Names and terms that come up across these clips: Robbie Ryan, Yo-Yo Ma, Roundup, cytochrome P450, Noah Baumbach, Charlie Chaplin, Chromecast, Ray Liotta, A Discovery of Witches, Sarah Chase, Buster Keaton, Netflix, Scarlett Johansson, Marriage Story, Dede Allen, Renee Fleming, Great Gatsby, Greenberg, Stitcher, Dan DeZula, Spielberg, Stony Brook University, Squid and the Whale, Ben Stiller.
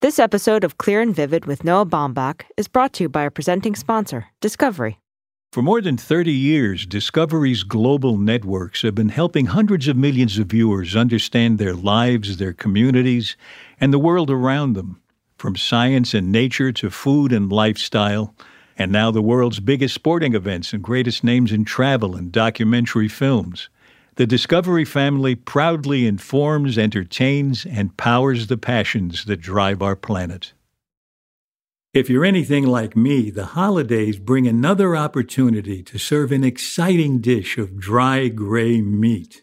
This episode of Clear and Vivid with Noah Baumbach is brought to you by our presenting sponsor, Discovery. For more than 30 years, Discovery's global networks have been helping hundreds of millions of viewers understand their lives, their communities, and the world around them, from science and nature to food and lifestyle, and now the world's biggest sporting events and greatest names in travel and documentary films. The Discovery family proudly informs, entertains, and powers the passions that drive our planet. If you're anything like me, the holidays bring another opportunity to serve an exciting dish of dry, gray meat.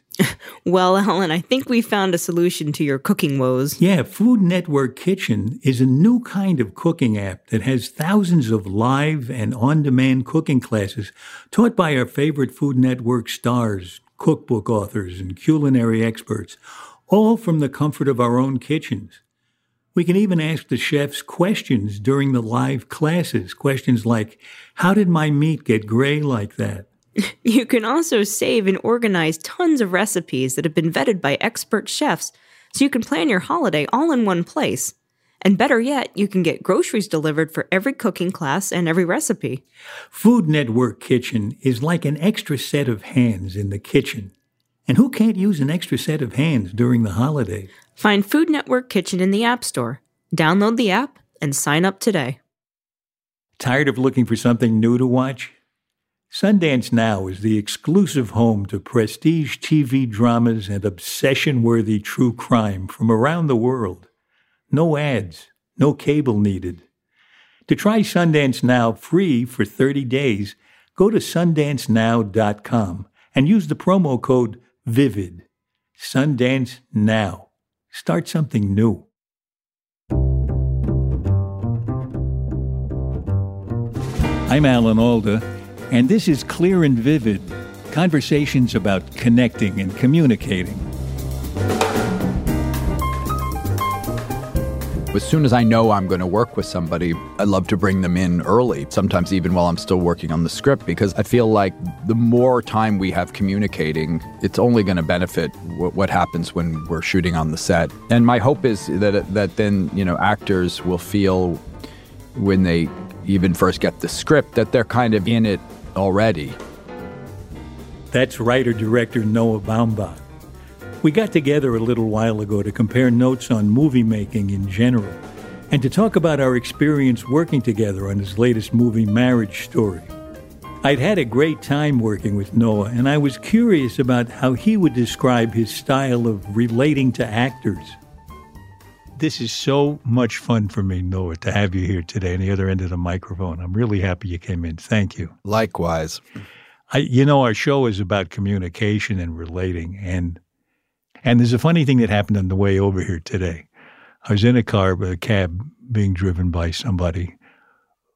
Well, Alan, I think we found a solution to your cooking woes. Yeah, Food Network Kitchen is a new kind of cooking app that has thousands of live and on-demand cooking classes taught by our favorite Food Network stars, cookbook authors, and culinary experts, all from the comfort of our own kitchens. We can even ask the chefs questions during the live classes, questions like, how did my meat get gray like that? You can also save and organize tons of recipes that have been vetted by expert chefs, so you can plan your holiday all in one place. And better yet, you can get groceries delivered for every cooking class and every recipe. Food Network Kitchen is like an extra set of hands in the kitchen. And who can't use an extra set of hands during the holidays? Find Food Network Kitchen in the App Store. Download the app and sign up today. Tired of looking for something new to watch? Sundance Now is the exclusive home to prestige TV dramas and obsession-worthy true crime from around the world. No ads, no cable needed. To try Sundance Now free for 30 days, go to sundancenow.com and use the promo code VIVID. Sundance Now. Start something new. I'm Alan Alda, and this is Clear and Vivid, conversations about connecting and communicating. As soon as I know I'm going to work with somebody, I love to bring them in early, sometimes even while I'm still working on the script, because I feel like the more time we have communicating, it's only going to benefit what happens when we're shooting on the set. And my hope is that then, you know, actors will feel when they even first get the script that they're kind of in it already. That's writer-director Noah Baumbach. We got together a little while ago to compare notes on movie making in general and to talk about our experience working together on his latest movie, Marriage Story. I'd had a great time working with Noah, and I was curious about how he would describe his style of relating to actors. This is so much fun for me, Noah, to have you here today on the other end of the microphone. I'm really happy you came in. Thank you. Likewise. Our show is about communication and relating, and there's a funny thing that happened on the way over here today. I was in a cab being driven by somebody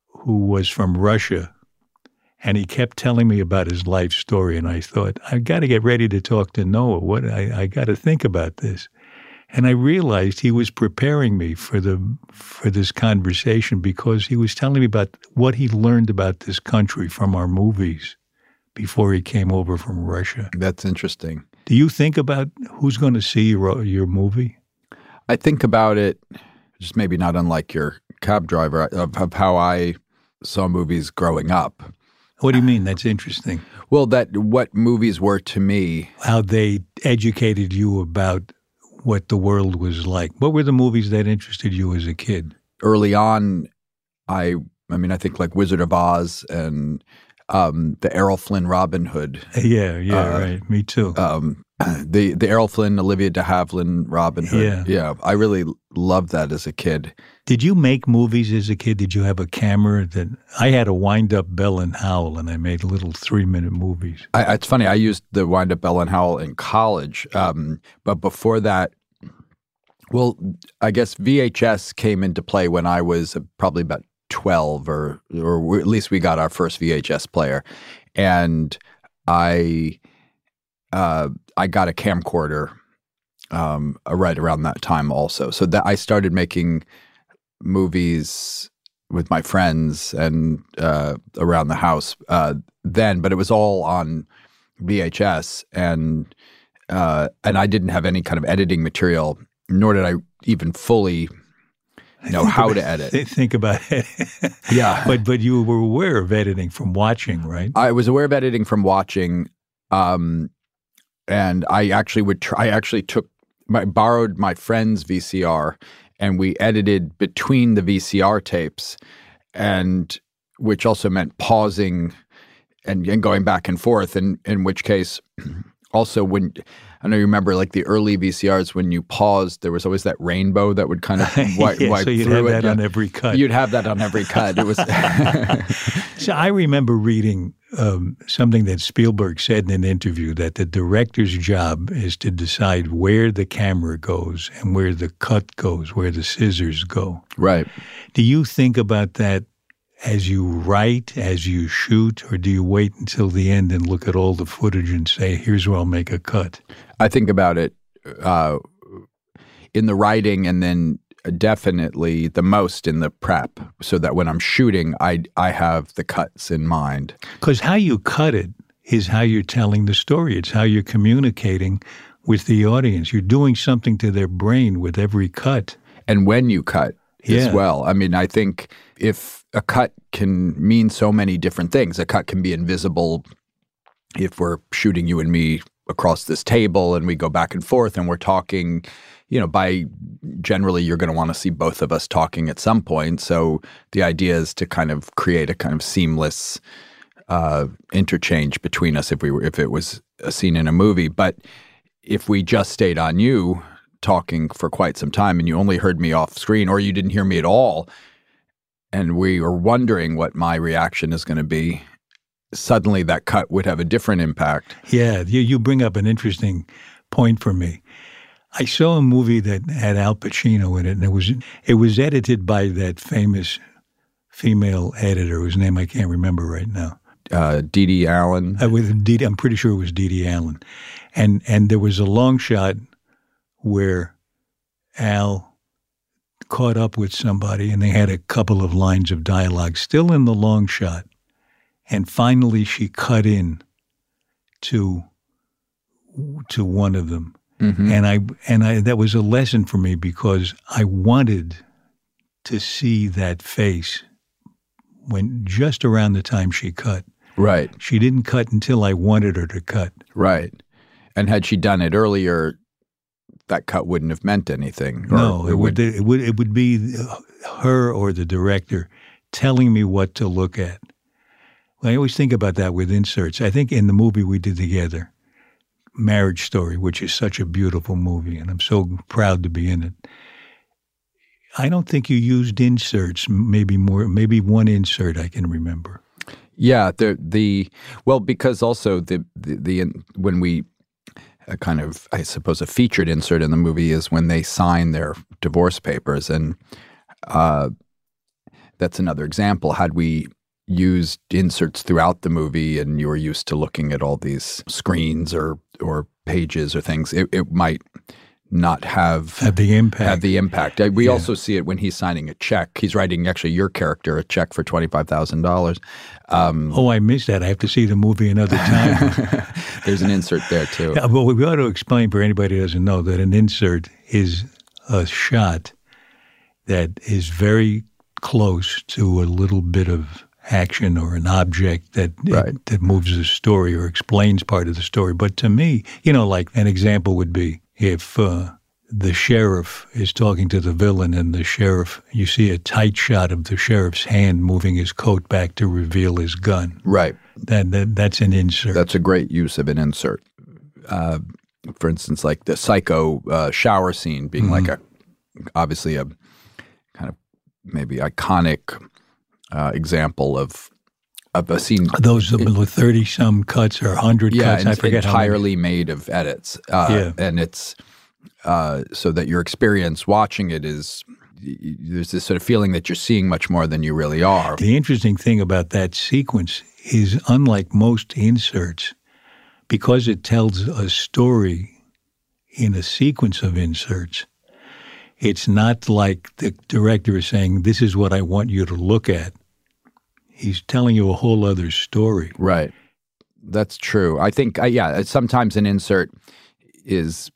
who was from Russia, and he kept telling me about his life story, and I thought, I've got to get ready to talk to Noah. I got to think about this. And I realized he was preparing me for this conversation because he was telling me about what he learned about this country from our movies before he came over from Russia. That's interesting. Do you think about who's going to see your movie? I think about it, just maybe not unlike your cab driver, of how I saw movies growing up. What do you mean? That's interesting. Well, what movies were to me. How they educated you about what the world was like. What were the movies that interested you as a kid? Early on, I think like Wizard of Oz and the Errol Flynn Robin Hood. Yeah, right. Me too. The Errol Flynn, Olivia de Havilland Robin Hood. Yeah, I really loved that as a kid. Did you make movies as a kid? Did you have a camera? That I had a wind-up Bell and Howell, and I made little 3-minute movies. It's funny. I used the wind-up Bell and Howell in college, but before that, well, I guess VHS came into play when I was probably about 12, or at least we got our first VHS player, and I got a camcorder right around that time also. So that I started making movies with my friends and around the house then, but it was all on VHS, and I didn't have any kind of editing material, nor did I even fully know how to edit. Think about it. Yeah. But you were aware of editing from watching, right? I was aware of editing from watching. And I actually would try. I actually borrowed my friend's VCR, and we edited between the VCR tapes, and which also meant pausing and going back and forth. And in which case, also when I know you remember, like the early VCRs, when you paused, there was always that rainbow that would kind of wipe so you'd have that on every cut. You'd have that on every cut. It was. So I remember reading. Something that Spielberg said in an interview, that the director's job is to decide where the camera goes and where the cut goes, where the scissors go. Right. Do you think about that as you write, as you shoot, or do you wait until the end and look at all the footage and say, here's where I'll make a cut? I think about it in the writing, and then definitely the most in the prep, so that when I'm shooting, I have the cuts in mind. Because how you cut it is how you're telling the story. It's how you're communicating with the audience. You're doing something to their brain with every cut. And when you cut as well. I mean, I think if a cut can mean so many different things. A cut can be invisible if we're shooting you and me across this table and we go back and forth and we're talking. You know, generally you're going to want to see both of us talking at some point. So the idea is to kind of create a kind of seamless interchange between us if it was a scene in a movie. But if we just stayed on you talking for quite some time and you only heard me off screen, or you didn't hear me at all, and we are wondering what my reaction is going to be, suddenly that cut would have a different impact. Yeah, you bring up an interesting point for me. I saw a movie that had Al Pacino in it, and it was edited by that famous female editor whose name I can't remember right now. Dede Allen. I'm pretty sure it was Dede Allen. And there was a long shot where Al caught up with somebody, and they had a couple of lines of dialogue still in the long shot. And finally she cut in to one of them. Mm-hmm. And I that was a lesson for me, because I wanted to see that face when just around the time she cut. Right. She didn't cut until I wanted her to cut. Right. And had she done it earlier, that cut wouldn't have meant anything. No, it would be her or the director telling me what to look at. I always think about that with inserts. I think in the movie we did together, Marriage Story, which is such a beautiful movie, and I'm so proud to be in it. I don't think you used inserts, maybe one insert I can remember. Yeah, because also the when we kind of, I suppose, a featured insert in the movie is when they sign their divorce papers, and that's another example. Had we used inserts throughout the movie, and you were used to looking at all these screens or pages or things, it might not have had the impact. We also see it when he's signing a check. He's writing, actually, your character, a check for $25,000. I missed that. I have to see the movie another time. There's an insert there, too. Yeah, but we ought to explain for anybody who doesn't know that an insert is a shot that is very close to a little bit of action or an object that moves the story or explains part of the story. But to me, like an example would be if the sheriff is talking to the villain, and the sheriff, you see a tight shot of the sheriff's hand moving his coat back to reveal his gun. Right. That's an insert. That's a great use of an insert. For instance, like the Psycho shower scene being like obviously a kind of maybe iconic example of a scene. Those 30-some cuts or 100 cuts, I forget how many. Entirely made of edits. And it's so that your experience watching it is there's this sort of feeling that you're seeing much more than you really are. The interesting thing about that sequence is, unlike most inserts, because it tells a story in a sequence of inserts, it's not like the director is saying, this is what I want you to look at. He's telling you a whole other story. Right. That's true. I think, sometimes an insert is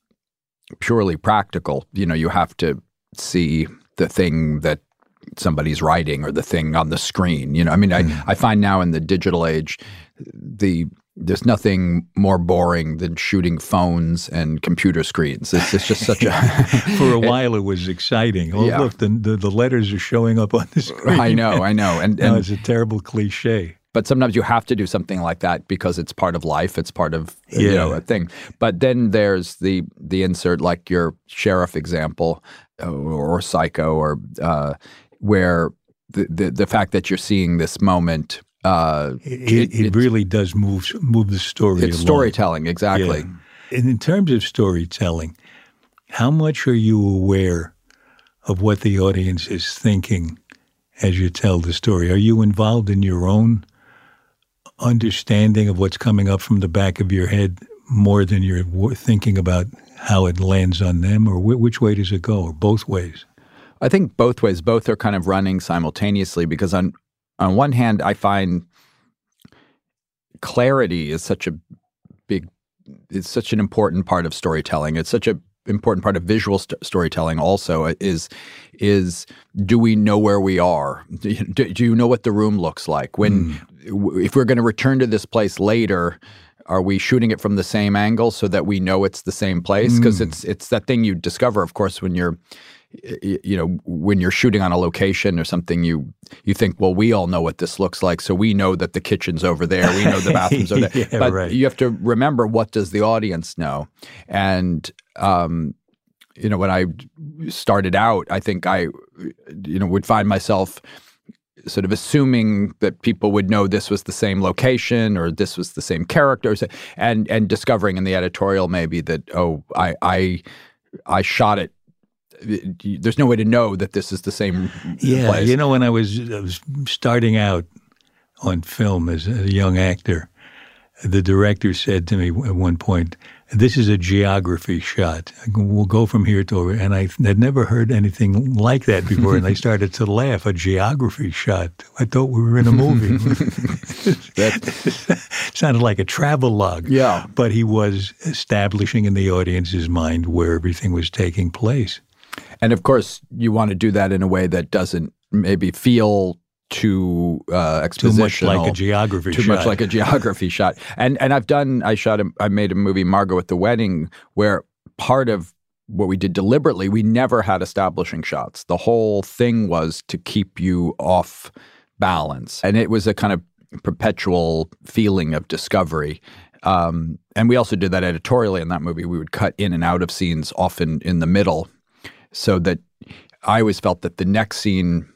purely practical. You know, you have to see the thing that somebody's writing or the thing on the screen. You know, I mean, I find now in the digital age, there's nothing more boring than shooting phones and computer screens. It's just such a... For a while, it was exciting. Oh, look, the letters are showing up on the screen. I know. And it's a terrible cliche. But sometimes you have to do something like that because it's part of life. It's part of, a thing. But then there's the insert, like your sheriff example or Psycho, or where the fact that you're seeing this moment... It really does move the story along. It's storytelling, exactly. Yeah. And in terms of storytelling, how much are you aware of what the audience is thinking as you tell the story? Are you involved in your own understanding of what's coming up from the back of your head more than you're thinking about how it lands on them? Or which way does it go? Or both ways? I think both ways. Both are kind of running simultaneously, because on one hand, I find clarity is such an important part of storytelling. It's such an important part of visual storytelling also is do we know where we are? Do you know what the room looks like? If we're going to return to this place later, are we shooting it from the same angle so that we know it's the same place? Because it's that thing you discover, of course, when you're... You know, when you're shooting on a location or something, you think, well, we all know what this looks like, so we know that the kitchen's over there, we know the bathroom's over there. But you have to remember, what does the audience know? And, you know, when I started out, I think I would find myself sort of assuming that people would know this was the same location or this was the same character, and discovering in the editorial maybe that, I shot it. There's no way to know that this is the same place. You know, when I was starting out on film as a young actor, the director said to me at one point, this is a geography shot. We'll go from here to over. And I had never heard anything like that before, and I started to laugh. A geography shot. I thought we were in a movie. Sounded like a travelogue. Yeah. But he was establishing in the audience's mind where everything was taking place. And, of course, you want to do that in a way that doesn't maybe feel too expositional. Too much like a geography shot. And I made a movie, Margot at the Wedding, where part of what we did deliberately, we never had establishing shots. The whole thing was to keep you off balance. And it was a kind of perpetual feeling of discovery. And we also did that editorially in that movie. We would cut in and out of scenes, often in the middle, so that I always felt that the next scene,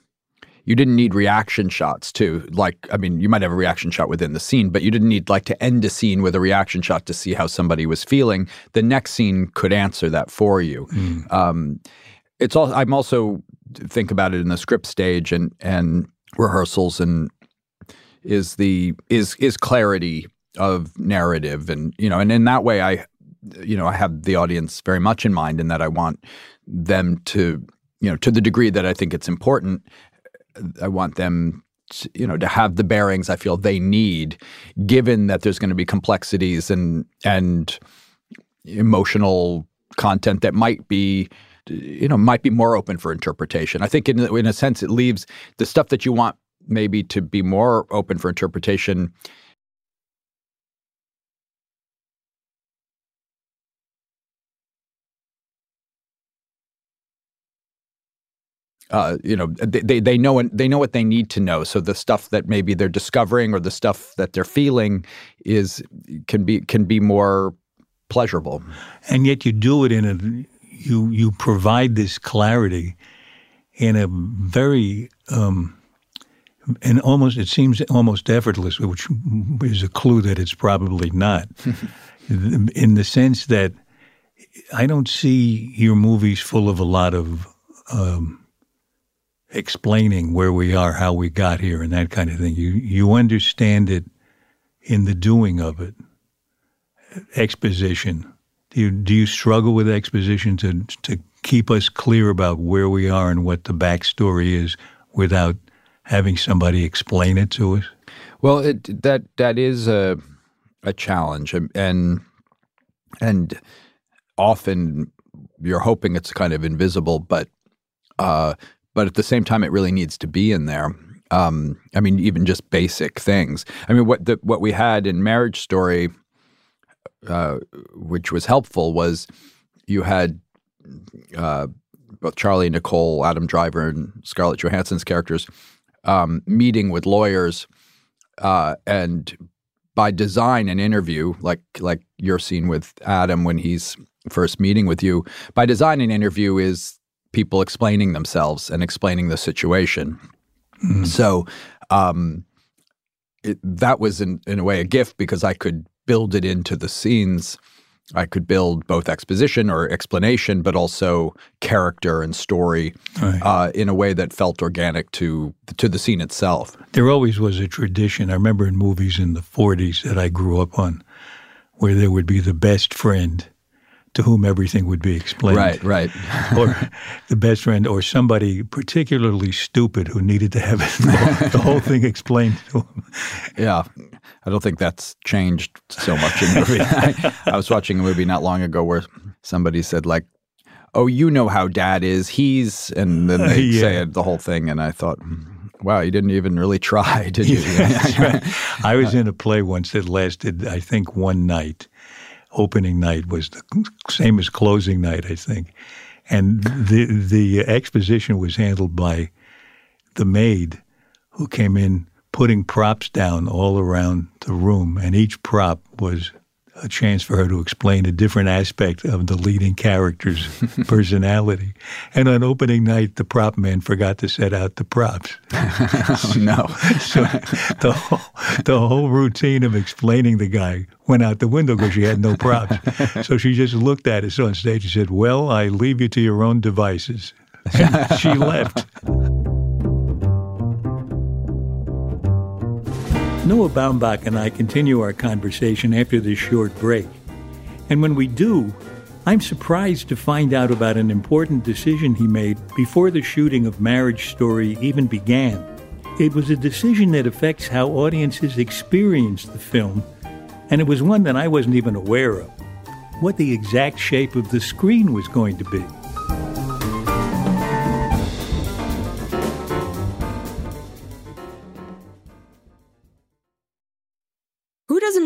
you didn't need reaction shots too. Like, I mean, you might have a reaction shot within the scene, but you didn't need to end a scene with a reaction shot to see how somebody was feeling. The next scene could answer that for you. It's all. I'm also think about it in the script stage and rehearsals, and is clarity of narrative, and and in that way I have the audience very much in mind, in that I want them to, to the degree that I think it's important, I want them to, to have the bearings I feel they need, given that there's going to be complexities and emotional content that might be more open for interpretation. I think in a sense it leaves the stuff that you want maybe to be more open for interpretation. they know what they need to know. So the stuff that maybe they're discovering or the stuff that they're feeling can be more pleasurable. And yet you do it in you provide this clarity in a very and almost, it seems almost effortless, which is a clue that it's probably not, in the sense that I don't see your movies full of a lot of explaining where we are, how we got here, and that kind of thing. You understand it in the doing of it. Exposition. Do you struggle with exposition to keep us clear about where we are and what the backstory is without having somebody explain it to us? Well, that is a challenge, and often you're hoping it's kind of invisible, but at the same time, it really needs to be in there. I mean, even just basic things. I mean, what we had in Marriage Story, which was helpful, was you had both Charlie and Nicole, Adam Driver and Scarlett Johansson's characters, meeting with lawyers, and by design an interview, like your scene with Adam when he's first meeting with you. By design, an interview is people explaining themselves and explaining the situation. Mm. So that was in a way a gift, because I could build it into the scenes. I could build both exposition or explanation, but also character and story, right, in a way that felt organic to the scene itself. There always was a tradition. I remember in movies in the 40s that I grew up on, where there would be the best friend to whom everything would be explained. Right, right. Or the best friend or somebody particularly stupid who needed to have the whole thing explained to him. Yeah. I don't think that's changed so much in movies. I was watching a movie not long ago where somebody said, like, oh, you know how dad is. He's, and then they say the whole thing. And I thought, wow, you didn't even really try, did you? Right. I was in a play once that lasted, I think, one night. Opening night was the same as closing night, I think. And the exposition was handled by the maid, who came in putting props down all around the room, and each prop was a chance for her to explain a different aspect of the leading character's personality. And on opening night, the prop man forgot to set out the props. Oh, no. So the whole routine of explaining the guy went out the window because she had no props. So she just looked at us on stage and said, well, I leave you to your own devices. And she left. Noah Baumbach and I continue our conversation after this short break. And when we do, I'm surprised to find out about an important decision he made before the shooting of Marriage Story even began. It was a decision that affects how audiences experience the film, and it was one that I wasn't even aware of, what the exact shape of the screen was going to be.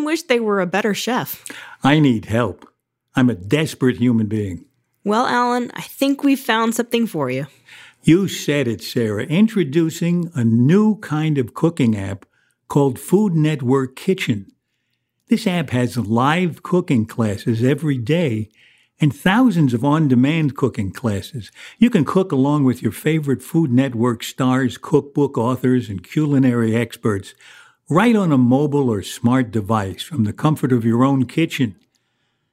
Wish they were a better chef. I need help. I'm a desperate human being. Well, Alan, I think we've found something for you. You said it, Sarah. Introducing a new kind of cooking app called Food Network Kitchen. This app has live cooking classes every day and thousands of on-demand cooking classes. You can cook along with your favorite Food Network stars, cookbook authors, and culinary experts, right on a mobile or smart device from the comfort of your own kitchen.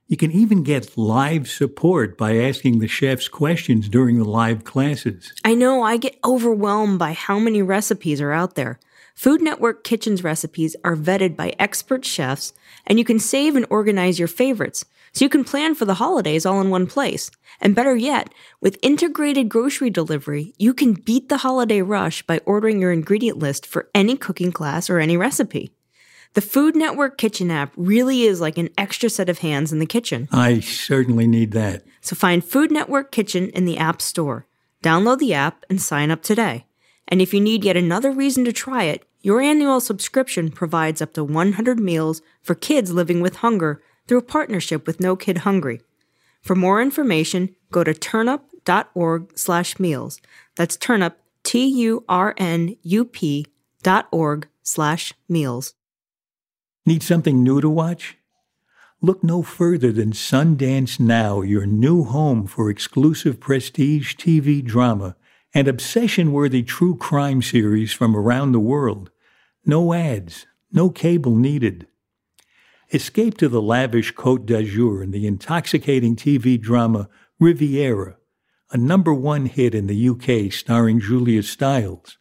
You can even get live support by asking the chefs questions during the live classes. I know, I get overwhelmed by how many recipes are out there. Food Network Kitchen's recipes are vetted by expert chefs, and you can save and organize your favorites, so you can plan for the holidays all in one place. And better yet, with integrated grocery delivery, you can beat the holiday rush by ordering your ingredient list for any cooking class or any recipe. The Food Network Kitchen app really is like an extra set of hands in the kitchen. I certainly need that. So find Food Network Kitchen in the App Store. Download the app and sign up today. And if you need yet another reason to try it, your annual subscription provides up to 100 meals for kids living with hunger through a partnership with No Kid Hungry. For more information, go to turnup.com. turnup.org/meals. That's turnup, turnup.org/meals. Need something new to watch? Look no further than Sundance Now, your new home for exclusive prestige TV drama and obsession-worthy true crime series from around the world. No ads, no cable needed. Escape to the lavish Côte d'Azur in the intoxicating TV drama Riviera, a #1 hit in the UK starring Julia Stiles.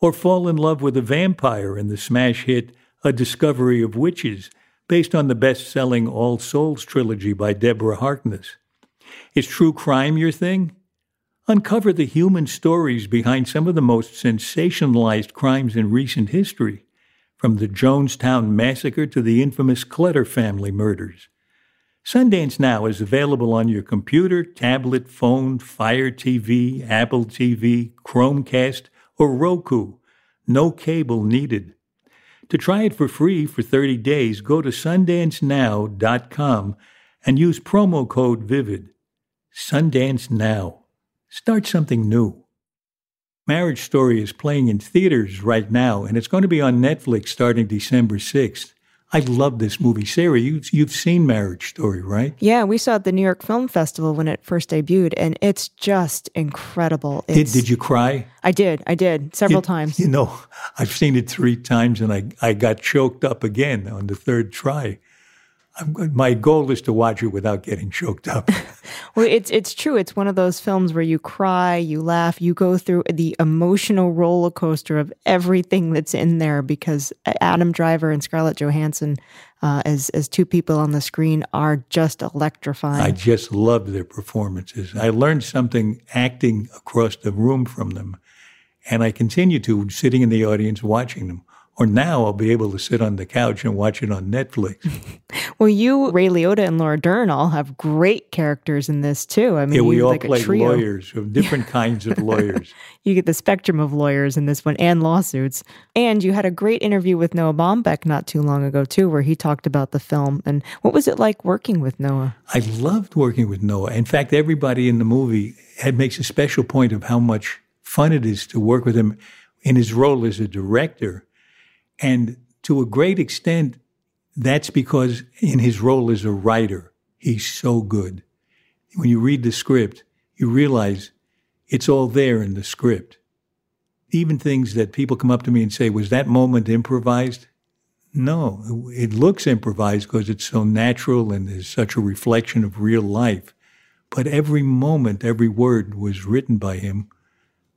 Or fall in love with a vampire in the smash hit A Discovery of Witches, based on the best-selling All Souls trilogy by Deborah Harkness. Is true crime your thing? Uncover the human stories behind some of the most sensationalized crimes in recent history, from the Jonestown Massacre to the infamous Clutter family murders. Sundance Now is available on your computer, tablet, phone, Fire TV, Apple TV, Chromecast, or Roku. No cable needed. To try it for free for 30 days, go to sundancenow.com and use promo code VIVID. Sundance Now. Start something new. Marriage Story is playing in theaters right now, and it's going to be on Netflix starting December 6th. I love this movie. Sarah, you've seen Marriage Story, right? Yeah, we saw it at the New York Film Festival when it first debuted, and it's just incredible. Did you cry? I did, several times. You know, I've seen it 3 times, and I got choked up again on the 3rd try. My goal is to watch it without getting choked up. Well, it's true. It's one of those films where you cry, you laugh, you go through the emotional roller coaster of everything that's in there, because Adam Driver and Scarlett Johansson, as 2 people on the screen, are just electrifying. I just loved their performances. I learned something acting across the room from them, and I continue to, sitting in the audience watching them. Or now I'll be able to sit on the couch and watch it on Netflix. Well, you, Ray Liotta and Laura Dern, all have great characters in this, too. I mean, yeah, we all like play lawyers, different kinds of lawyers. You get the spectrum of lawyers in this one, and lawsuits. And you had a great interview with Noah Baumbach not too long ago, too, where he talked about the film. And what was it like working with Noah? I loved working with Noah. In fact, everybody in the movie makes a special point of how much fun it is to work with him in his role as a director. And to a great extent, that's because in his role as a writer, he's so good. When you read the script, you realize it's all there in the script. Even things that people come up to me and say, was that moment improvised? No, it looks improvised because it's so natural and there's such a reflection of real life. But every moment, every word was written by him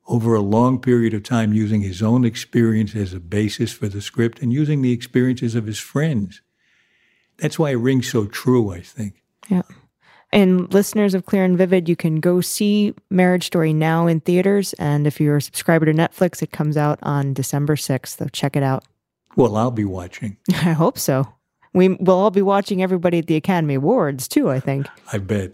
over a long period of time, using his own experience as a basis for the script and using the experiences of his friends. That's why it rings so true, I think. Yeah. And listeners of Clear and Vivid, you can go see Marriage Story now in theaters. And if you're a subscriber to Netflix, it comes out on December 6th. So check it out. Well, I'll be watching. I hope so. We will all be watching everybody at the Academy Awards, too, I think. I bet.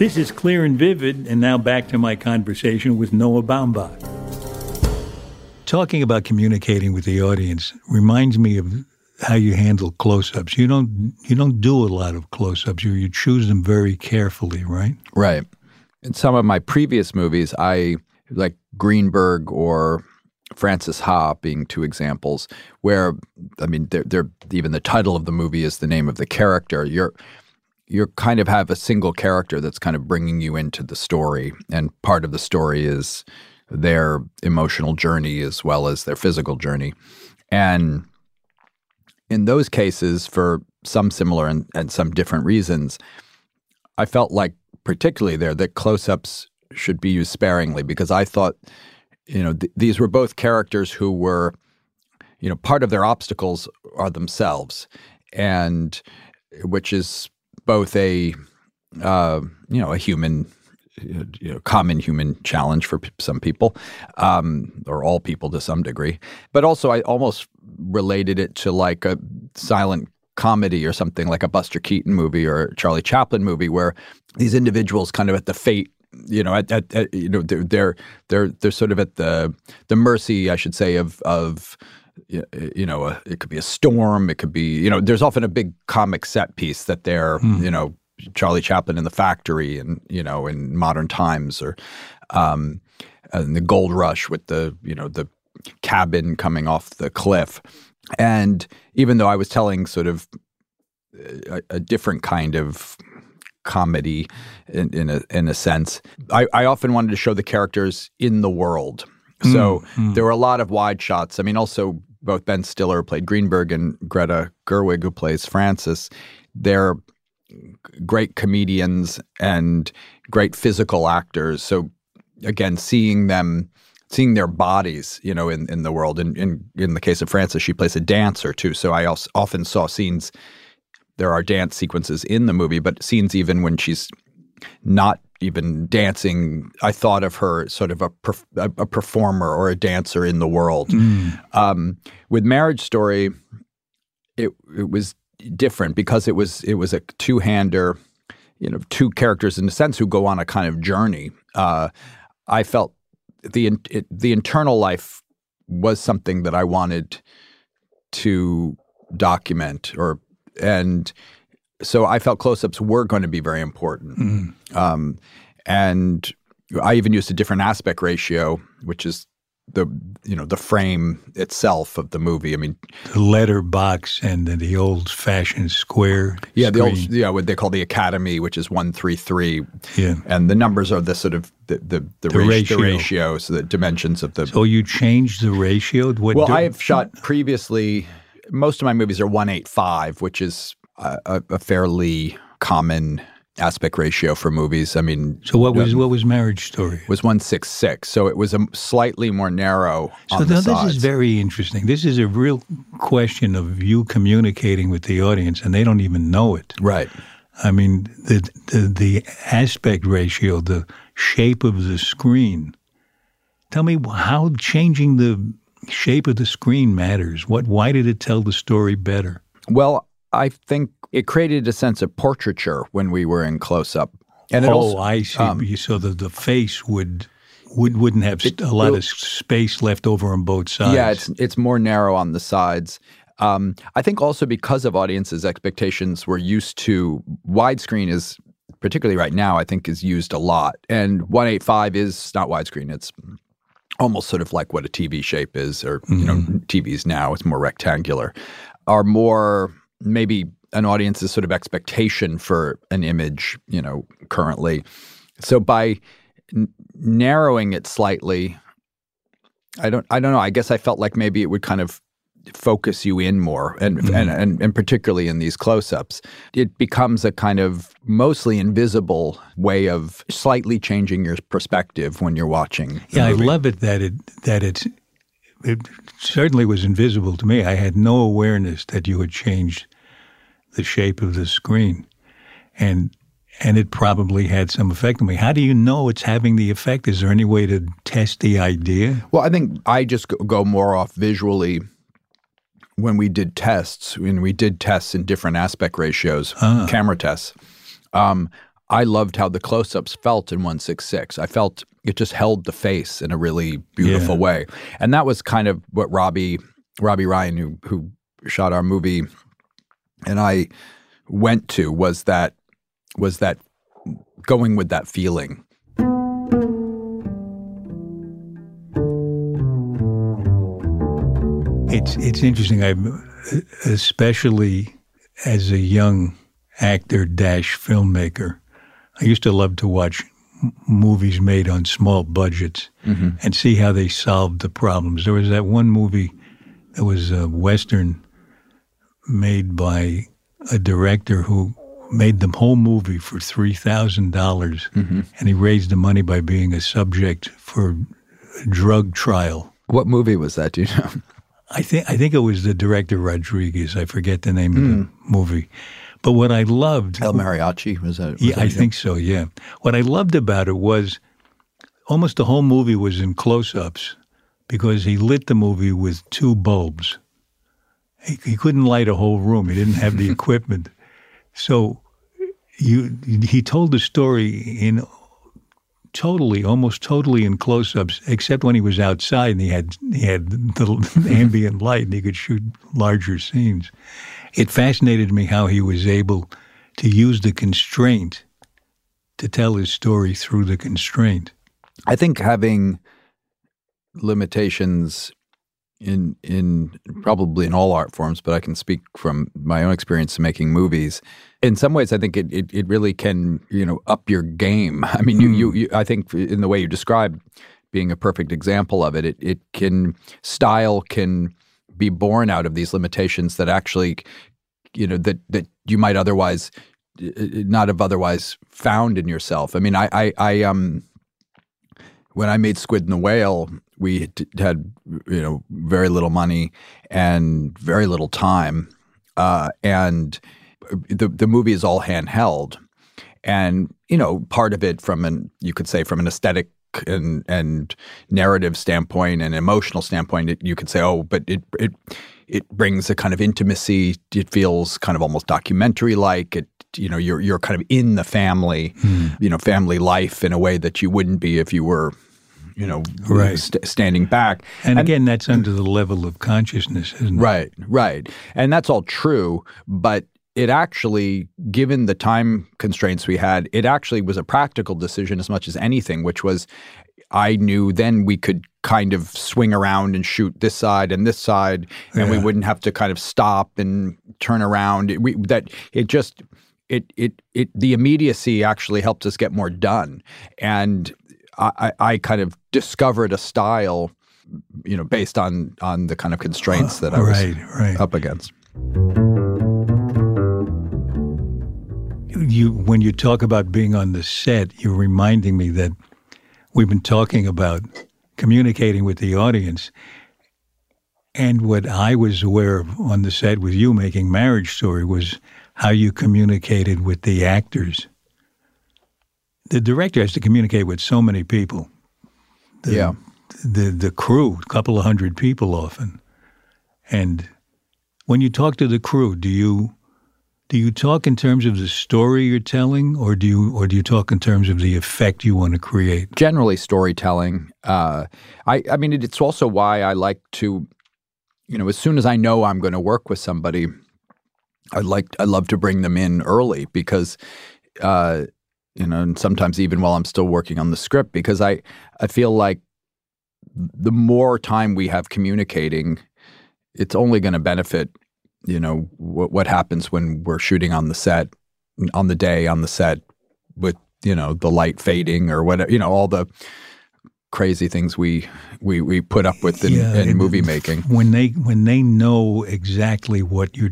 This is Clear and Vivid, and now back to my conversation with Noah Baumbach. Talking about communicating with the audience reminds me of how you handle close-ups. You don't do a lot of close-ups. You choose them very carefully, right? Right. In some of my previous movies, like Greenberg or Francis Ha being two examples, where, I mean, they're even the title of the movie is the name of the character. You kind of have a single character that's kind of bringing you into the story, and part of the story is their emotional journey as well as their physical journey. And in those cases, for some similar and some different reasons, I felt like particularly there that close-ups should be used sparingly, because I thought, these were both characters who were, part of their obstacles are themselves, and which is both a human, common human challenge for some people, or all people to some degree. But also I almost related it to like a silent comedy or something, like a Buster Keaton movie or a Charlie Chaplin movie, where these individuals kind of at the fate, they're sort of at the mercy, I should say, of it could be a storm, it could be, there's often a big comic set piece that they're, Charlie Chaplin in the factory and, in modern times, or and the gold rush with the, the cabin coming off the cliff. And even though I was telling sort of a different kind of comedy in a sense, I often wanted to show the characters in the world. So there were a lot of wide shots. I mean, also both Ben Stiller, who played Greenberg, and Greta Gerwig, who plays Francis, they're great comedians and great physical actors. So again, seeing their bodies, in the world. And in the case of Francis, she plays a dancer too. So I also often saw scenes, there are dance sequences in the movie, but scenes even when she's not even dancing, I thought of her sort of a performer or a dancer in the world. With Marriage Story, it was different because it was a two-hander, two characters in a sense who go on a kind of journey. I felt the internal life was something that I wanted to document, and so I felt close-ups were going to be very important. And I even used a different aspect ratio, which is the frame itself of the movie. I mean, the letter box and the old-fashioned square. Yeah, screen. What they call the Academy, which is 133. Yeah, and the numbers are the sort of the ratio, so the dimensions of the. So you changed the ratio. I've shot previously. Most of my movies are 1.85, which is a fairly common aspect ratio for movies. I mean, so what was Marriage Story? Was 1.66, so it was a slightly more narrow. So this is very interesting. This is a real question of you communicating with the audience, and they don't even know it. Right. I mean, the aspect ratio, the shape of the screen. Tell me how changing the shape of the screen matters. Why did it tell the story better? Well, I think it created a sense of portraiture when we were in close-up. And also, I see. So the face wouldn't have a lot of space left over on both sides. Yeah, it's more narrow on the sides. I think also because of audiences' expectations, we're used to widescreen is, particularly right now, I think is used a lot. And 1.85 is not widescreen. It's almost sort of like what a TV shape is, or, TVs now, it's more rectangular, are more maybe an audience's sort of expectation for an image, currently. So by narrowing it slightly, I don't know. I guess I felt like maybe it would kind of focus you in more, and particularly in these close-ups, it becomes a kind of mostly invisible way of slightly changing your perspective when you're watching. Yeah, I love it that it certainly was invisible to me. I had no awareness that you had changed the shape of the screen, and it probably had some effect on me. How do you know it's having the effect? Is there any way to test the idea? Well, I think I just go more off visually. When we did tests in different aspect ratios, camera tests, I loved how the close-ups felt in 166. I felt it just held the face in a really beautiful way. And that was kind of what Robbie Ryan, who shot our movie, and I went to, was that going with that feeling. It's interesting. Especially as a young actor dash filmmaker, I used to love to watch movies made on small budgets and see how they solved the problems. There was that one movie that was a Western made by a director who made the whole movie for $3,000, and he raised the money by being a subject for a drug trial. What movie was that, do you know? I think it was the director Rodriguez. I forget the name of the movie. But what I loved... El Mariachi, was that? Yeah, I think so, yeah. What I loved about it was almost the whole movie was in close-ups because he lit the movie with two bulbs. He couldn't light a whole room. He didn't have the equipment. So he told the story in almost totally in close-ups, except when he was outside and he had the ambient light and he could shoot larger scenes. It fascinated me how he was able to use the constraint to tell his story through the constraint. I think having limitations in probably in all art forms, but I can speak from my own experience making movies. In some ways, I think it really can, up your game. I mean, you I think in the way you described being a perfect example of it, style can be born out of these limitations that actually, that you might otherwise not have otherwise found in yourself. I mean, I when I made Squid and the Whale, we had, very little money and very little time. And the movie is all handheld. And, part of it from an aesthetic and narrative standpoint and emotional standpoint, you could say, oh, but it brings a kind of intimacy. It feels kind of almost documentary-like. You're kind of in the family, family life in a way that you wouldn't be if you were, right, standing back. And again, that's under the level of consciousness, isn't it? Right. And that's all true, but it actually, given the time constraints we had, it actually was a practical decision as much as anything, which was I knew then we could kind of swing around and shoot this side and this side, and we wouldn't have to kind of stop and turn around. The immediacy actually helped us get more done. And I kind of discovered a style, based on the kind of constraints that I was up against. When you talk about being on the set, you're reminding me that we've been talking about communicating with the audience. And what I was aware of on the set with you making Marriage Story was how you communicated with the actors. The director has to communicate with so many people. The crew, a couple of hundred people often. And when you talk to the crew, do you talk in terms of the story you're telling, or do you talk in terms of the effect you want to create? Generally, storytelling. I mean, it's also why I like to, as soon as I know I'm going to work with somebody, I love to bring them in early because. And sometimes even while I'm still working on the script, because I feel like the more time we have communicating, it's only going to benefit, what happens when we're shooting on the set, on the day, on the set with, the light fading or whatever, all the crazy things we put up with in movie making. When they know exactly what you're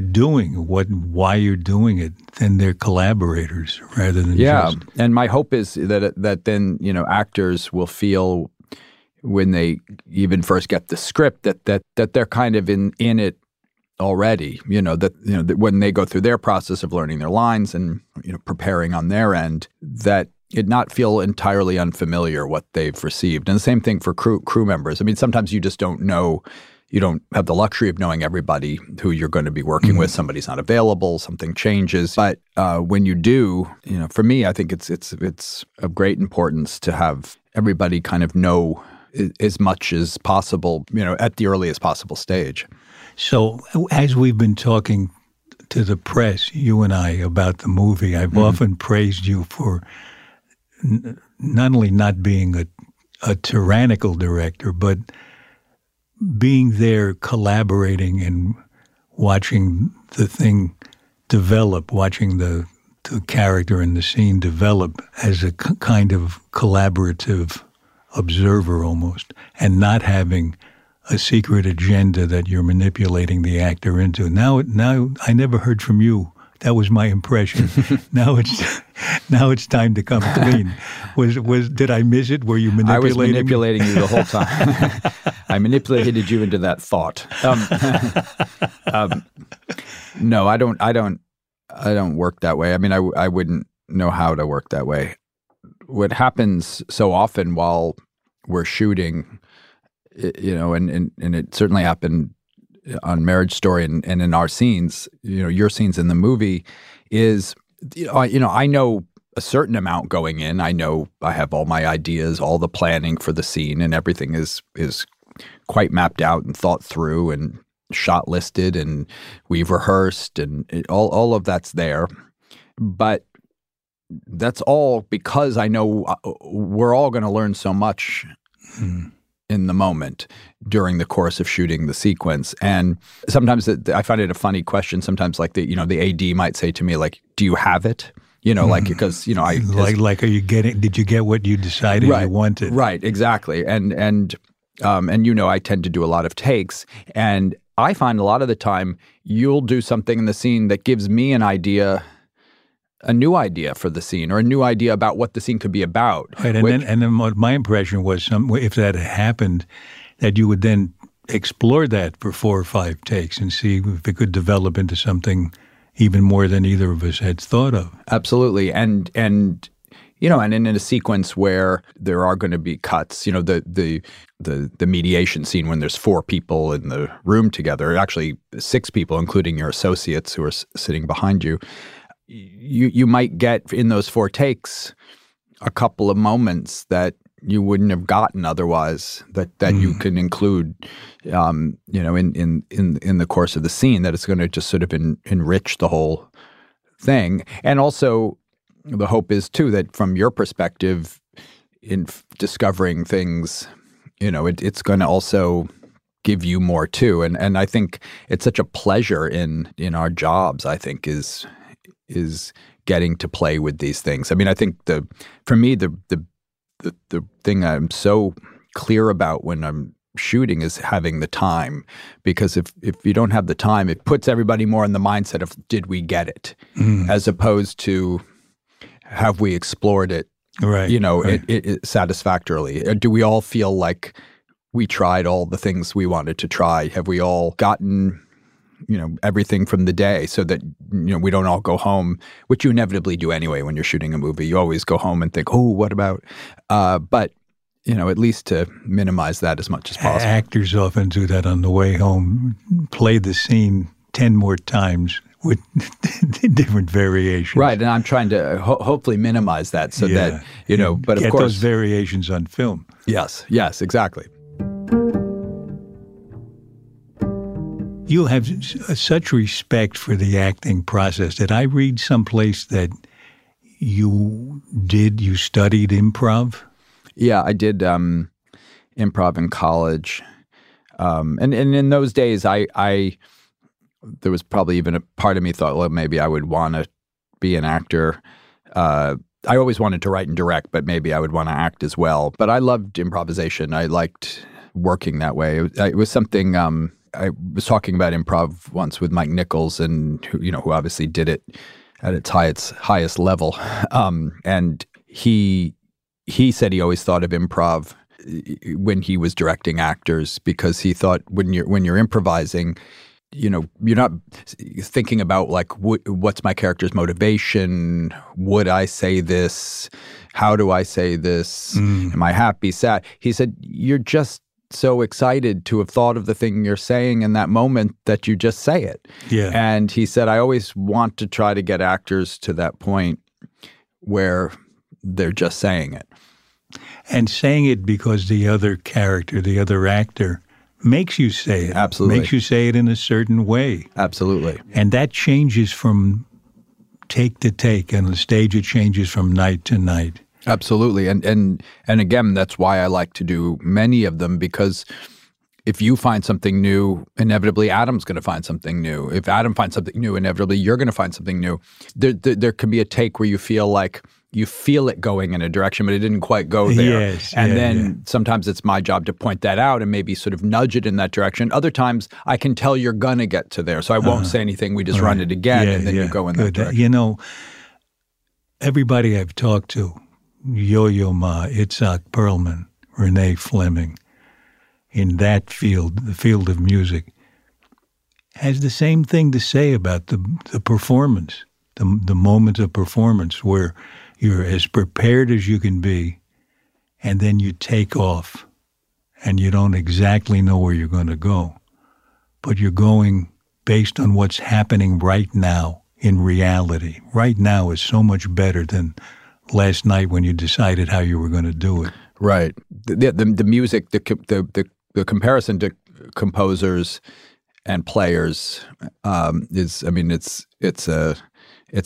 doing, why you're doing it, then they're collaborators rather than just... Yeah, and my hope is that then, actors will feel when they even first get the script that they're kind of in it already, that when they go through their process of learning their lines and, preparing on their end, that it not feel entirely unfamiliar what they've received. And the same thing for crew members. I mean, sometimes you just don't know you don't have the luxury of knowing everybody who you're going to be working with. Somebody's not available, something changes. But when you do, you know, for me, I think it's of great importance to have everybody kind of know as much as possible, you know, at the earliest possible stage. So as we've been talking to the press, you and I, about the movie, I've often praised you for not only not being a tyrannical director, but being there collaborating and watching the thing develop, watching the character and the scene develop as a kind of collaborative observer almost, and not having a secret agenda that you're manipulating the actor into. Now I never heard from you. That was my impression. Now it's time to come clean. Did I miss it? Were you manipulating? I was manipulating you the whole time. I manipulated you into that thought. No, I don't work that way. I mean, I wouldn't know how to work that way. What happens so often while we're shooting, you know, and it certainly happened on Marriage Story and in our scenes, you know, your scenes in the movie is, you know, I know a certain amount going in. I know I have all my ideas, all the planning for the scene, and everything is quite mapped out and thought through and shot listed, and we've rehearsed, and all of that's there. But that's all because I know we're all going to learn so much in the moment during the course of shooting the sequence. And sometimes I find it a funny question. Sometimes, like, the, you know, the AD might say to me, like, do you have it? You know, like, because, you know, are you getting, did you get what you decided you wanted? Right, exactly. And you know, I tend to do a lot of takes, and I find a lot of the time you'll do something in the scene that gives me an idea, a new idea for the scene, or a new idea about what the scene could be about. Right, and then my impression was, if that happened, that you would then explore that for 4 or 5 takes and see if it could develop into something even more than either of us had thought of. Absolutely, and you know, and in a sequence where there are going to be cuts, you know, the mediation scene when there's 4 people in the room together, actually 6 people, including your associates who are sitting behind you. You might get in those 4 takes a couple of moments that you wouldn't have gotten otherwise, that you can include, you know, in the course of the scene, that it's going to just sort of enrich the whole thing. And also the hope is, too, that from your perspective in discovering things, you know, it's going to also give you more, too. And I think it's such a pleasure in our jobs, I think, is getting to play with these things. I mean, I think for me the thing I'm so clear about when I'm shooting is having the time, because if you don't have the time, it puts everybody more in the mindset of, did we get it, as opposed to, have we explored it, right? You know, right. It satisfactorily. Do we all feel like we tried all the things we wanted to try? Have we all gotten, you know, everything from the day, so that, you know, we don't all go home, which you inevitably do anyway when you're shooting a movie. You always go home and think, oh, what about? But, you know, at least to minimize that as much as possible. Actors often do that on the way home, play the scene 10 more times with different variations. Right, and I'm trying to hopefully minimize that so that, you know, but of course. Get those variations on film. Yes, exactly. You have such respect for the acting process that I read someplace that you studied improv? Yeah, I did improv in college. And in those days, I there was probably even a part of me thought, well, maybe I would want to be an actor. I always wanted to write and direct, but maybe I would want to act as well. But I loved improvisation. I liked working that way. It was something... I was talking about improv once with Mike Nichols, and who obviously did it at its highest level. And he said he always thought of improv when he was directing actors, because he thought when you're improvising, you know, you're not thinking about, like, what's my character's motivation? Would I say this? How do I say this? Am I happy, sad? He said you're just so excited to have thought of the thing you're saying in that moment that you just say it. Yeah. And he said, I always want to try to get actors to that point where they're just saying it. And saying it because the other character, the other actor, makes you say it. Absolutely. Makes you say it in a certain way. Absolutely. And that changes from take to take. And on the stage, it changes from night to night. Absolutely. And again, that's why I like to do many of them, because if you find something new, inevitably Adam's going to find something new. If Adam finds something new, inevitably you're going to find something new. There can be a take where you feel like you feel it going in a direction, but it didn't quite go there. Yes, and then sometimes it's my job to point that out and maybe sort of nudge it in that direction. Other times I can tell you're going to get to there, so I won't say anything. We just run it again, and then you go in that direction. You know, everybody I've talked to, Yo-Yo Ma, Itzhak Perlman, Renee Fleming, in that field, the field of music, has the same thing to say about the performance, the moment of performance where you're as prepared as you can be, and then you take off, and you don't exactly know where you're going to go, but you're going based on what's happening right now in reality. Right now is so much better than last night when you decided how you were going to do it. Right. The music, the comparison to composers and players is, I mean, it's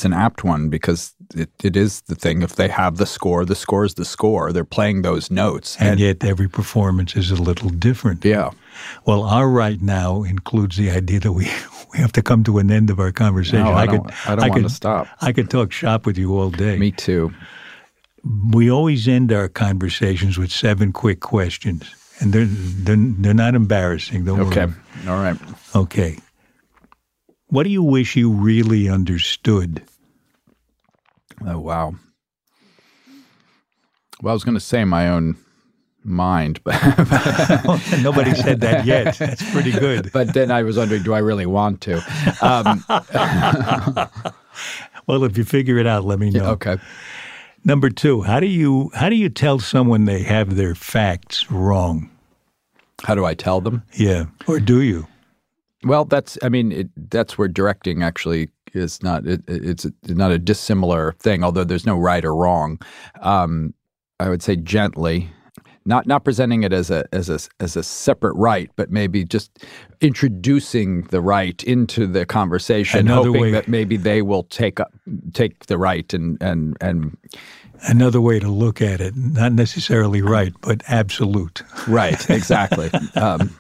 an apt one, because it is the thing. If they have the score is the score. They're playing those notes. And yet every performance is a little different. Yeah. Well, our right now includes the idea that we have to come to an end of our conversation. No, I don't want to stop. I could talk shop with you all day. Me too. We always end our conversations with 7 quick questions. And they're not embarrassing. Don't worry. Okay. All right. Okay. What do you wish you really understood? Oh, wow. Well, I was going to say my own mind, but nobody said that yet. That's pretty good. But then I was wondering, do I really want to? Well, if you figure it out, let me know. Yeah, okay. Number 2, how do you tell someone they have their facts wrong? How do I tell them? Yeah. Or do you? Well, that's where directing actually is not. It's not a dissimilar thing, although there's no right or wrong. I would say gently, not presenting it as a separate right, but maybe just introducing the right into the conversation, hoping that maybe they will take the right and. Another way to look at it, not necessarily right, but absolute. Right, exactly. And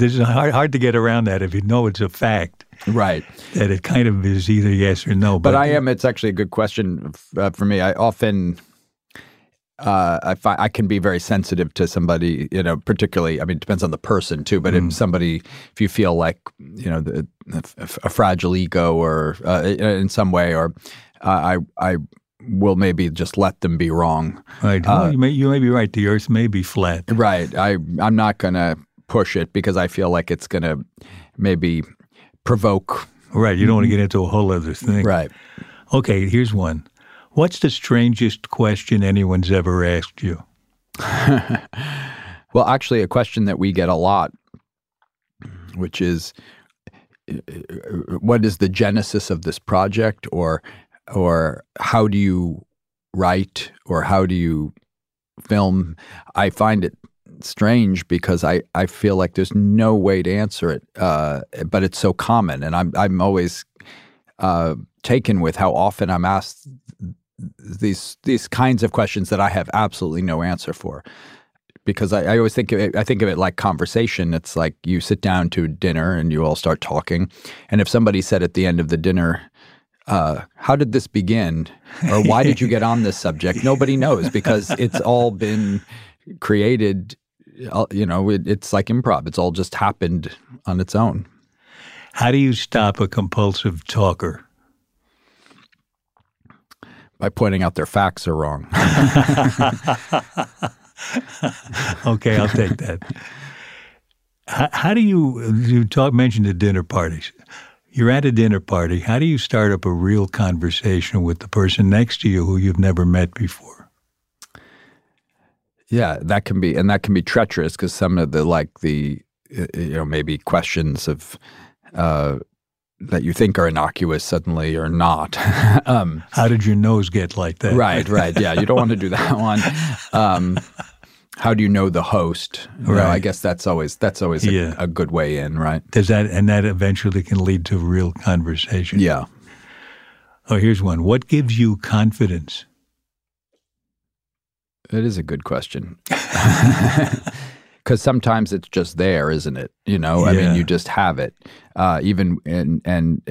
it's hard to get around that if you know it's a fact. Right. That it kind of is either yes or no. But it's actually a good question for me. I often, I can be very sensitive to somebody, you know, particularly, I mean, it depends on the person too, but if somebody, if you feel like, you know, a fragile ego or in some way, or I will maybe just let them be wrong. Right. You may be right. The earth may be flat. Right. I'm not going to push it because I feel like it's going to maybe provoke. Right. You don't want to get into a whole other thing. Right. Okay, here's one. What's the strangest question anyone's ever asked you? Well, actually, a question that we get a lot, which is, what is the genesis of this project? Or how do you write, or how do you film? I find it strange because I feel like there's no way to answer it, but it's so common. And I'm always taken with how often I'm asked these kinds of questions that I have absolutely no answer for. Because I always think of it like conversation. It's like you sit down to dinner and you all start talking. And if somebody said at the end of the dinner, how did this begin? Or why did you get on this subject? Nobody knows, because it's all been created, you know, it's like improv. It's all just happened on its own. How do you stop a compulsive talker? By pointing out their facts are wrong. Okay, I'll take that. How do you mentioned the dinner parties. You're at a dinner party. How do you start up a real conversation with the person next to you who you've never met before? Yeah, that can be treacherous because some of the questions of that you think are innocuous suddenly are not. How did your nose get like that? Right. Yeah, you don't want to do that one. How do you know the host? Right. I guess that's always a good way in, right? Does that, and that eventually can lead to real conversation. Yeah. Oh, here's one. What gives you confidence? It is a good question. Because sometimes it's just there, isn't it? I mean, you just have it. And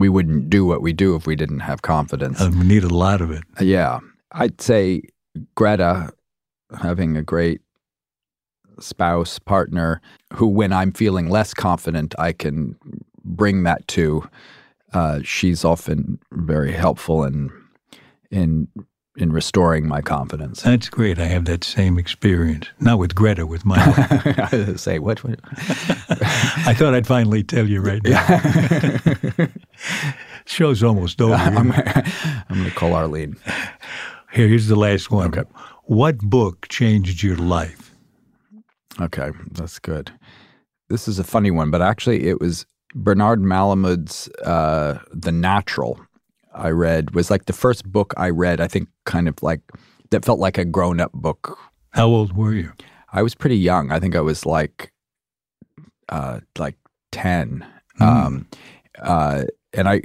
we wouldn't do what we do if we didn't have confidence. We need a lot of it. Yeah. I'd say Greta, having a great spouse, partner, who when I'm feeling less confident, I can bring that to. She's often very helpful in restoring my confidence. That's great. I have that same experience. Not with Greta, with my wife. I was going to say, what? I thought I'd finally tell you right now. Show's almost over. I'm going to call Arlene. Here's the last one. Okay. What book changed your life? Okay, that's good. This is a funny one, but actually it was Bernard Malamud's The Natural I read was like the first book I read, I think kind of like that felt like a grown-up book. How old were you? I was pretty young. I think I was like 10. And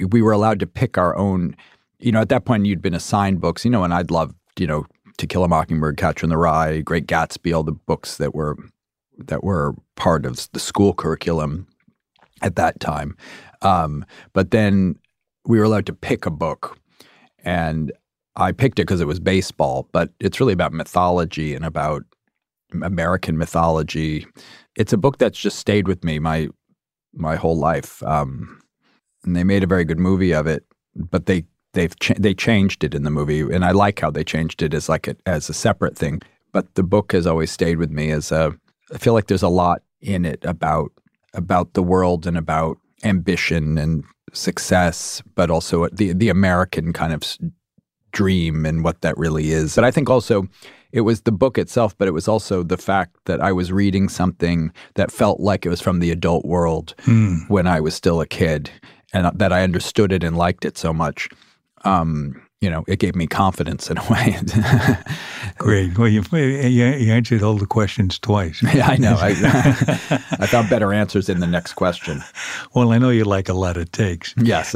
we were allowed to pick our own, at that point you'd been assigned books, and I'd loved, To Kill a Mockingbird, Catcher in the Rye, Great Gatsby, all the books that were part of the school curriculum at that time. But then we were allowed to pick a book, and I picked it because it was baseball, but it's really about mythology and about American mythology. It's a book that's just stayed with me my whole life. And they made a very good movie of it, but they changed it in the movie, and I like how they changed it as a separate thing. But the book has always stayed with me I feel like there's a lot in it about the world and about ambition and success, but also the American kind of dream and what that really is. But I think also it was the book itself, but it was also the fact that I was reading something that felt like it was from the adult world when I was still a kid, and that I understood it and liked it so much. It gave me confidence in a way. Great. Well, you answered all the questions twice. Yeah, I know. I found better answers in the next question. Well, I know you like a lot of takes. Yes.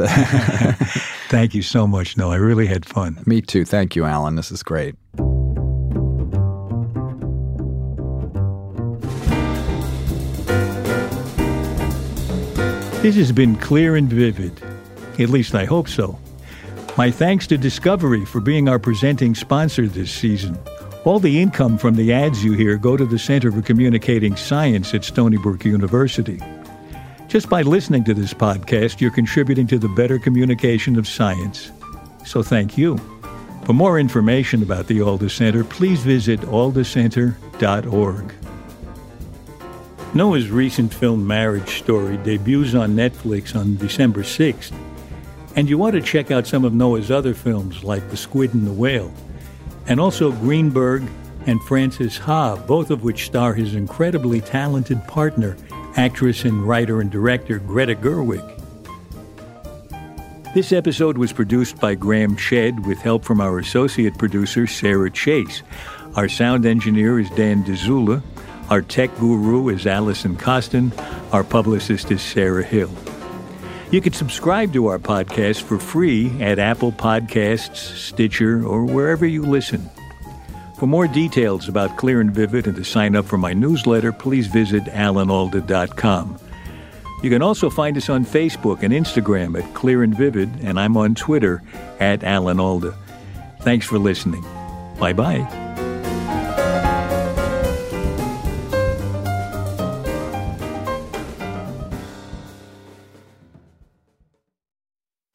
Thank you so much, Noah. I really had fun. Me too. Thank you, Alan. This is great. This has been clear and vivid. At least I hope so. My thanks to Discovery for being our presenting sponsor this season. All the income from the ads you hear go to the Center for Communicating Science at Stony Brook University. Just by listening to this podcast, you're contributing to the better communication of science. So thank you. For more information about the Alda Center, please visit aldacenter.org. Noah's recent film Marriage Story debuts on Netflix on December 6th. And you want to check out some of Noah's other films like The Squid and the Whale, and also Greenberg and Francis Ha, both of which star his incredibly talented partner, actress and writer and director Greta Gerwig. This episode was produced by Graham Chedd with help from our associate producer Sarah Chase. Our sound engineer is Dan DeZula. Our tech guru is Allison Costin. Our publicist is Sarah Hill. You can subscribe to our podcast for free at Apple Podcasts, Stitcher, or wherever you listen. For more details about Clear and Vivid and to sign up for my newsletter, please visit alanalda.com. You can also find us on Facebook and Instagram at Clear and Vivid, and I'm on Twitter at Alan Alda. Thanks for listening. Bye-bye.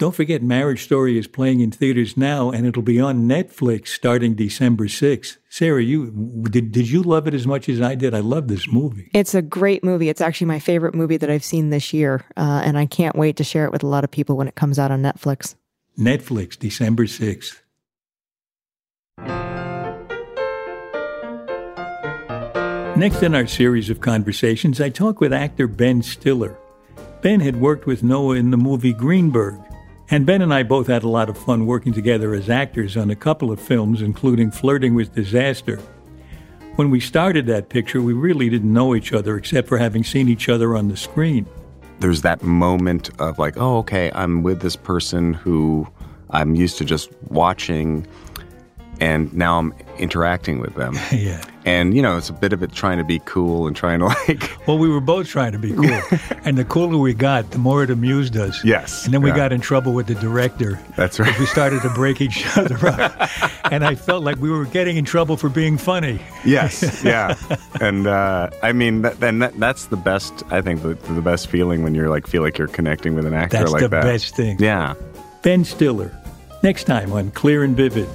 Don't forget, Marriage Story is playing in theaters now, and it'll be on Netflix starting December 6th. Sarah, did you love it as much as I did? I love this movie. It's a great movie. It's actually my favorite movie that I've seen this year, and I can't wait to share it with a lot of people when it comes out on Netflix. Netflix, December 6th. Next in our series of conversations, I talk with actor Ben Stiller. Ben had worked with Noah in the movie Greenberg, and Ben and I both had a lot of fun working together as actors on a couple of films, including Flirting with Disaster. When we started that picture, we really didn't know each other except for having seen each other on the screen. There's that moment of like, oh, okay, I'm with this person who I'm used to just watching, and now I'm interacting with them. Yeah. And, you know, it's a bit of it trying to be cool and trying to like... Well, we were both trying to be cool. And the cooler we got, the more it amused us. Yes. And then we got in trouble with the director. That's right. We started to break each other up. And I felt like we were getting in trouble for being funny. Yes, yeah. And, I mean, that's the best, I think, the best feeling when you're like, feel like you're connecting with an actor like that. That's the best thing. Yeah. Ben Stiller. Next time on Clear and Vivid.